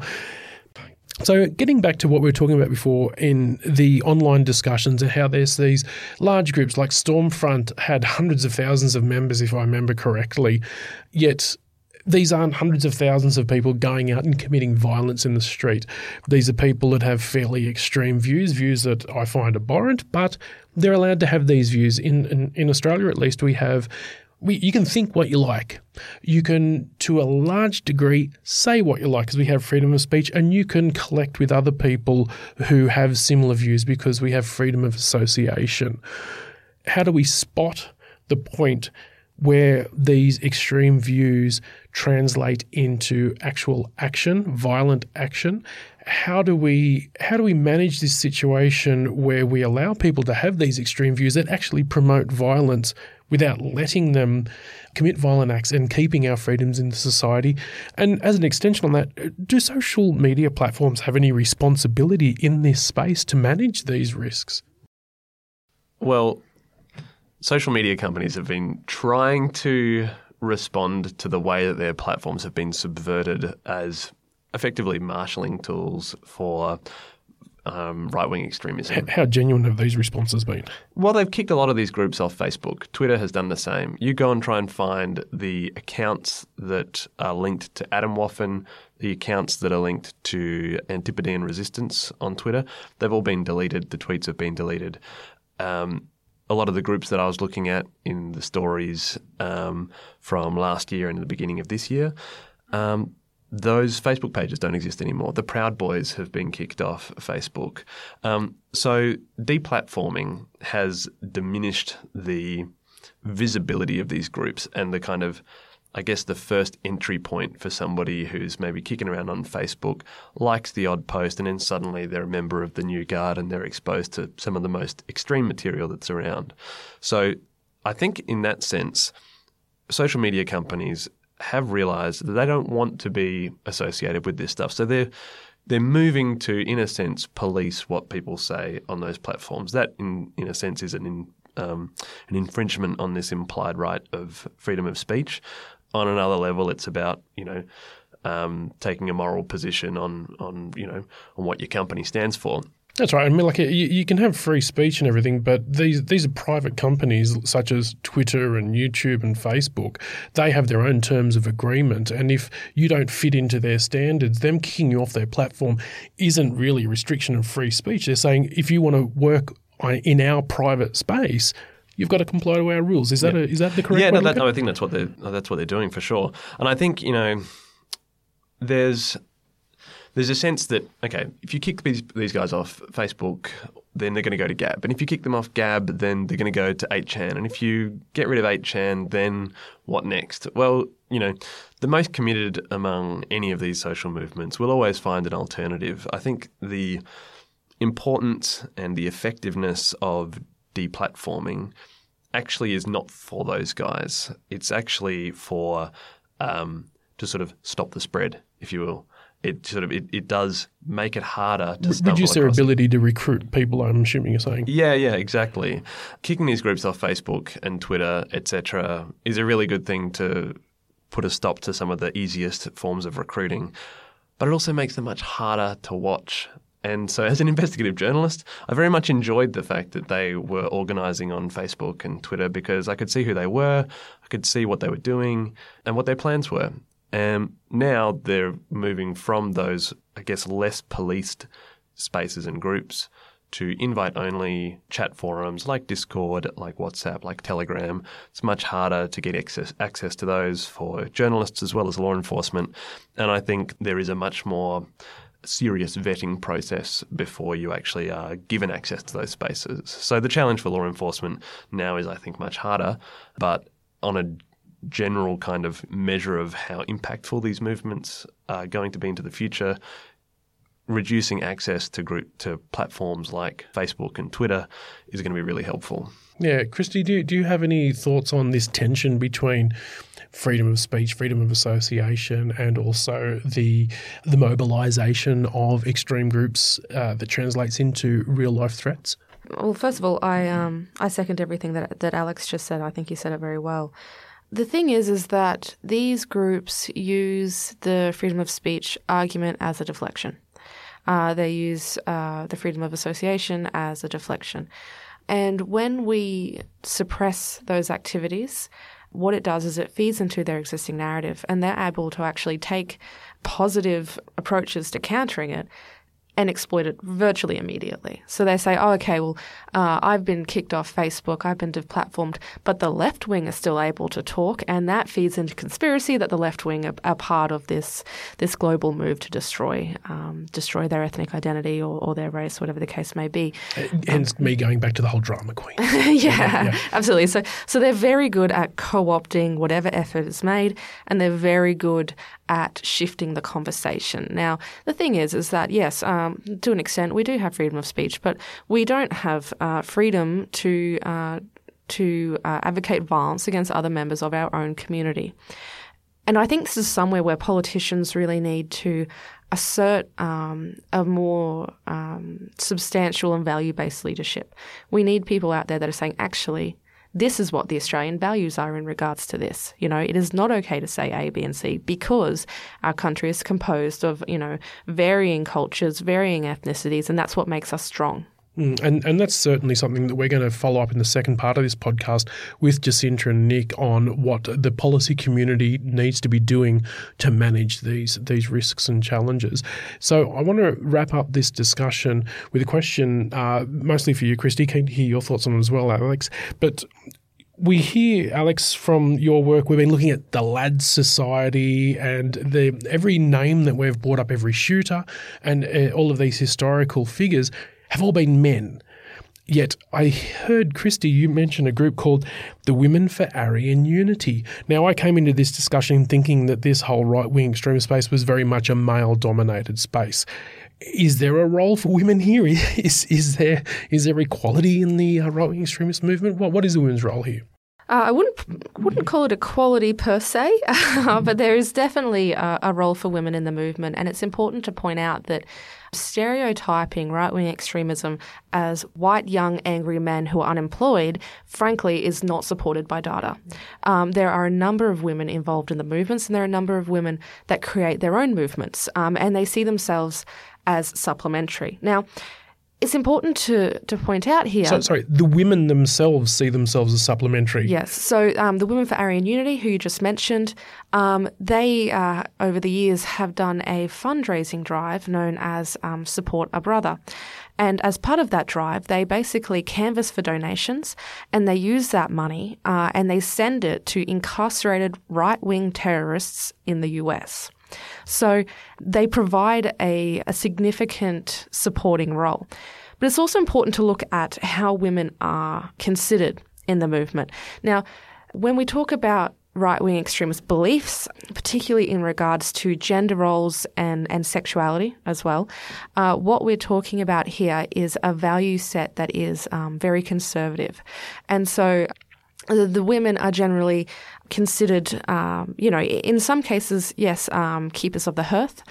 so getting back to what we were talking about before in the online discussions and how there's these large groups like Stormfront had hundreds of thousands of members, if I remember correctly, yet these aren't hundreds of thousands of people going out and committing violence in the street. These are people that have fairly extreme views that I find abhorrent, but they're allowed to have these views. In Australia, at least, you can think what you like. You can, to a large degree, say what you like because we have freedom of speech, and you can collect with other people who have similar views because we have freedom of association. How do we spot the point where these extreme views translate into actual action, violent action? How do we manage this situation where we allow people to have these extreme views that actually promote violence without letting them commit violent acts and keeping our freedoms in society? And as an extension on that, do social media platforms have any responsibility in this space to manage these risks? Well, social media companies have been trying to respond to the way that their platforms have been subverted as effectively marshalling tools for right-wing extremism. How genuine have these responses been? Well, they've kicked a lot of these groups off Facebook. Twitter has done the same. You go and try and find the accounts that are linked to Atomwaffen, the accounts that are linked to Antipodean Resistance on Twitter. They've all been deleted. The tweets have been deleted. A lot of the groups that I was looking at in the stories from last year and the beginning of this year, those Facebook pages don't exist anymore. The Proud Boys have been kicked off Facebook. So deplatforming has diminished the visibility of these groups and the kind of, I guess, the first entry point for somebody who's maybe kicking around on Facebook, likes the odd post, and then suddenly they're a member of the New Guard and they're exposed to some of the most extreme material that's around. So I think in that sense, social media companies have realised that they don't want to be associated with this stuff. So they're moving to, in a sense, police what people say on those platforms. That, in a sense, is an infringement on this implied right of freedom of speech. On another level, it's about, taking a moral position on what your company stands for. That's right. I mean, like you can have free speech and everything, but these are private companies such as Twitter and YouTube and Facebook. They have their own terms of agreement, and if you don't fit into their standards, them kicking you off their platform isn't really a restriction of free speech. They're saying if you want to work in our private space, you've got to comply to our rules. Is that is that the correct? Yeah, no, I think that's what they're doing for sure. And I think there's a sense that if you kick these guys off Facebook, then they're going to go to Gab, and if you kick them off Gab, then they're going to go to 8chan, and if you get rid of 8chan, then what next? Well, the most committed among any of these social movements will always find an alternative. I think the importance and the effectiveness of deplatforming actually is not for those guys. It's actually for to sort of stop the spread, if you will. It sort of it does make it harder to stumble reduce their ability to recruit people, I'm assuming you're saying. Yeah, exactly. Kicking these groups off Facebook and Twitter, etc., is a really good thing to put a stop to some of the easiest forms of recruiting, but it also makes them much harder to watch. And so as an investigative journalist, I very much enjoyed the fact that they were organising on Facebook and Twitter, because I could see who they were, I could see what they were doing and what their plans were. And now they're moving from those, I guess, less policed spaces and groups to invite-only chat forums like Discord, like WhatsApp, like Telegram. It's much harder to get access to those for journalists as well as law enforcement. And I think there is a much more serious vetting process before you actually are given access to those spaces. So the challenge for law enforcement now is, I think, much harder, but on a general kind of measure of how impactful these movements are going to be into the future, reducing access to platforms like Facebook and Twitter is going to be really helpful. Yeah. Kristy, do you have any thoughts on this tension between freedom of speech, freedom of association, and also the mobilization of extreme groups that translates into real-life threats? Well, first of all, I second everything that Alex just said. I think he said it very well. The thing is that these groups use the freedom of speech argument as a deflection. They use the freedom of association as a deflection. And when we suppress those activities, what it does is it feeds into their existing narrative, and they're able to actually take positive approaches to countering it and exploit it virtually immediately. So they say, I've been kicked off Facebook, I've been deplatformed, but the left wing are still able to talk, and that feeds into conspiracy that the left wing are part of this global move to destroy their ethnic identity or their race, whatever the case may be. Hence me going back to the whole drama queen. Yeah, absolutely. So they're very good at co-opting whatever effort is made, and they're very good at shifting the conversation. Now, the thing is that, yes, to an extent, we do have freedom of speech, but we don't have freedom to to advocate violence against other members of our own community. And I think this is somewhere where politicians really need to assert a more substantial and value-based leadership. We need people out there that are saying, actually, this is what the Australian values are in regards to this. You know, it is not okay to say A, B and C because our country is composed of, you know, varying cultures, varying ethnicities, and that's what makes us strong. And that's certainly something that we're going to follow up in the second part of this podcast with Jacinta and Nick on what the policy community needs to be doing to manage these risks and challenges. So I want to wrap up this discussion with a question mostly for you, Kristy. Keen to hear your thoughts on it as well, Alex. But we hear, Alex, from your work, we've been looking at the Lads Society and every name that we've brought up, every shooter and all of these historical figures have all been men. Yet I heard, Kristy, you mention a group called the Women for Aryan Unity. Now, I came into this discussion thinking that this whole right-wing extremist space was very much a male-dominated space. Is there a role for women here? Is there equality in the right-wing extremist movement? What is the women's role here? I wouldn't call it equality per se, but there is definitely a role for women in the movement, and it's important to point out that stereotyping right-wing extremism as white, young, angry men who are unemployed, frankly, is not supported by data. There are a number of women involved in the movements, and there are a number of women that create their own movements, and they see themselves as supplementary. Now, it's important to point out here. So, sorry, the women themselves see themselves as supplementary. Yes. So the Women for Aryan Unity, who you just mentioned, they over the years have done a fundraising drive known as Support a Brother. And as part of that drive, they basically canvass for donations and they use that money and they send it to incarcerated right-wing terrorists in the US. So they provide a significant supporting role. But it's also important to look at how women are considered in the movement. Now, when we talk about right-wing extremist beliefs, particularly in regards to gender roles and sexuality as well, what we're talking about here is a value set that is very conservative. And so the women are generally considered, you know, in some cases, yes, keepers of the hearth.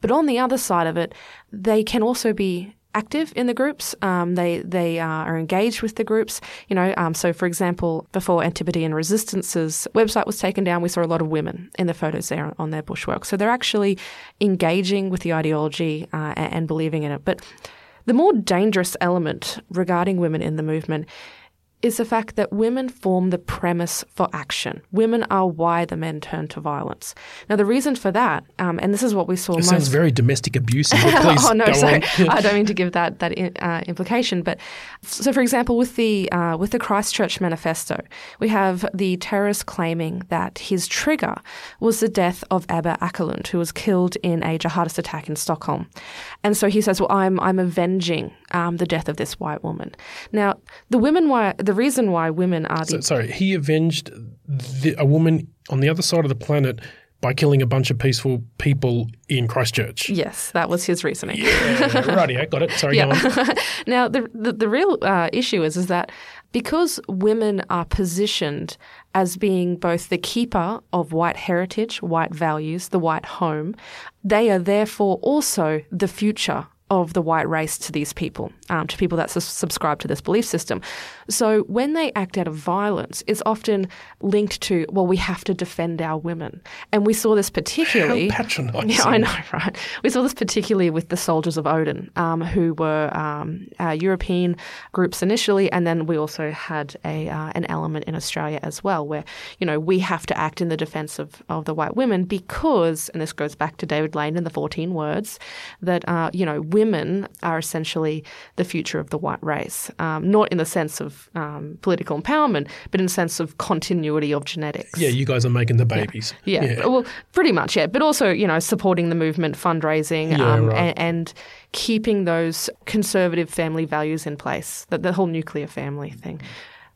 But on the other side of it, they can also be active in the groups. They are engaged with the groups. You know, so for example, before Antipodean Resistance's website was taken down, we saw a lot of women in the photos there on their bushwork. So they're actually engaging with the ideology and believing in it. But the more dangerous element regarding women in the movement is the fact that women form the premise for action. Women are why the men turn to violence. Now, the reason for that, and this is what we saw most... It sounds very domestic abusive. Oh, no, sorry. I don't mean to give that implication. But so, for example, with the Christchurch Manifesto, we have the terrorist claiming that his trigger was the death of Abba Akelund, who was killed in a jihadist attack in Stockholm. And so he says, well, I'm avenging the death of this white woman. Now, the reason why women are... he avenged a woman on the other side of the planet by killing a bunch of peaceful people in Christchurch. Yes, that was his reasoning. Yeah, righty, I got it. Sorry, yeah. Go on. Now, the real issue is that because women are positioned as being both the keeper of white heritage, white values, the white home, they are therefore also the future of the white race to these people, to people that subscribe to this belief system. So when they act out of violence, it's often linked to, well, we have to defend our women. And we saw this particularly... How patronising. Yeah, I know, right? We saw this particularly with the soldiers of Odin, who were European groups initially, and then we also had an element in Australia as well where, you know, we have to act in the defence of the white women because, and this goes back to David Lane and the 14 words, that, you know, women are essentially the future of the white race, not in the sense of political empowerment, but in the sense of continuity of genetics. Yeah, you guys are making the babies. Yeah, yeah. Well, pretty much, yeah. But also, you know, supporting the movement, fundraising, right. and keeping those conservative family values in place, the whole nuclear family thing.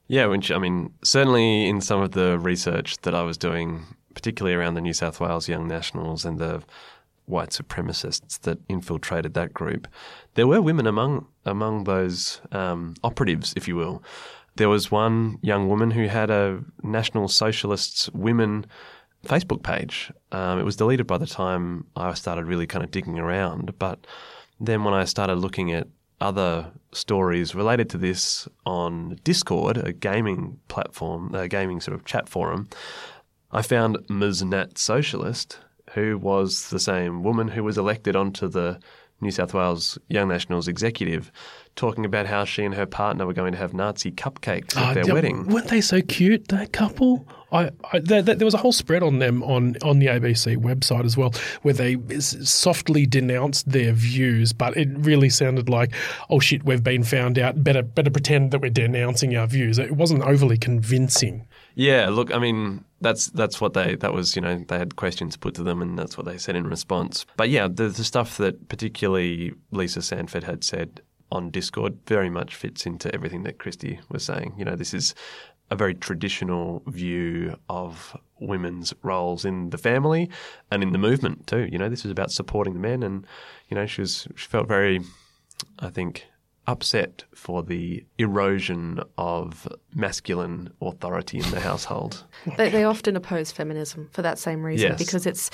Yeah, which, I mean, certainly in some of the research that I was doing, particularly around the New South Wales Young Nationals and the white supremacists that infiltrated that group, there were women among those operatives, if you will. There was one young woman who had a National Socialists Women Facebook page. It was deleted by the time I started really kind of digging around. But then when I started looking at other stories related to this on Discord, a gaming platform, a gaming sort of chat forum, I found Ms. Nat Socialist, who was the same woman who was elected onto the New South Wales Young Nationals executive, talking about how she and her partner were going to have Nazi cupcakes at their wedding. Weren't they so cute, that couple? There was a whole spread on them on the ABC website as well, where they softly denounced their views, but it really sounded like, oh shit, we've been found out, better pretend that we're denouncing our views. It wasn't overly convincing. Yeah, look, I mean, that's what they had questions put to them and that's what they said in response. But yeah, the stuff that particularly Lisa Sanford had said on Discord very much fits into everything that Kristy was saying. You know, this is a very traditional view of women's roles in the family and in the movement too. You know, this was about supporting the men and, you know, she felt very, I think, upset for the erosion of masculine authority in the household. They often oppose feminism for that same reason, yes, because it's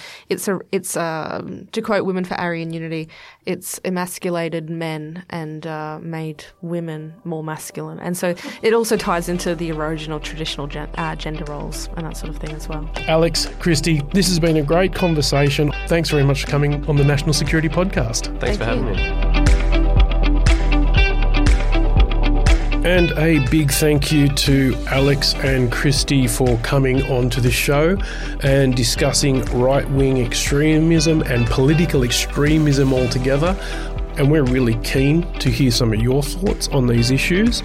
to quote Women for Aryan Unity, it's emasculated men and made women more masculine. And so it also ties into the erosion of traditional gender roles and that sort of thing as well. Alex, Kristy, this has been a great conversation. Thanks very much for coming on the National Security Podcast. Thanks for having me. And a big thank you to Alex and Kristy for coming onto the show and discussing right-wing extremism and political extremism altogether. And we're really keen to hear some of your thoughts on these issues.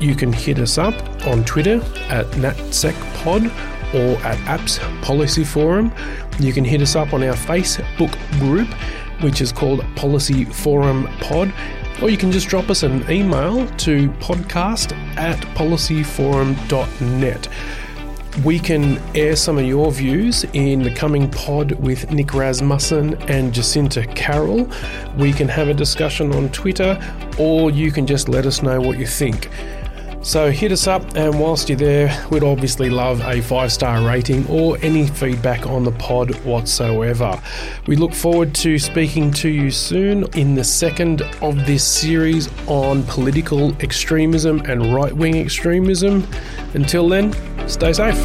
You can hit us up on Twitter at NatSecPod or at Apps Policy Forum. You can hit us up on our Facebook group, which is called Policy Forum Pod. Or you can just drop us an email to podcast@policyforum.net. We can air some of your views in the coming pod with Nick Rasmussen and Jacinta Carroll. We can have a discussion on Twitter, or you can just let us know what you think. So hit us up, and whilst you're there, we'd obviously love a 5-star rating or any feedback on the pod whatsoever. We look forward to speaking to you soon in the second of this series on political extremism and right-wing extremism. Until then, stay safe.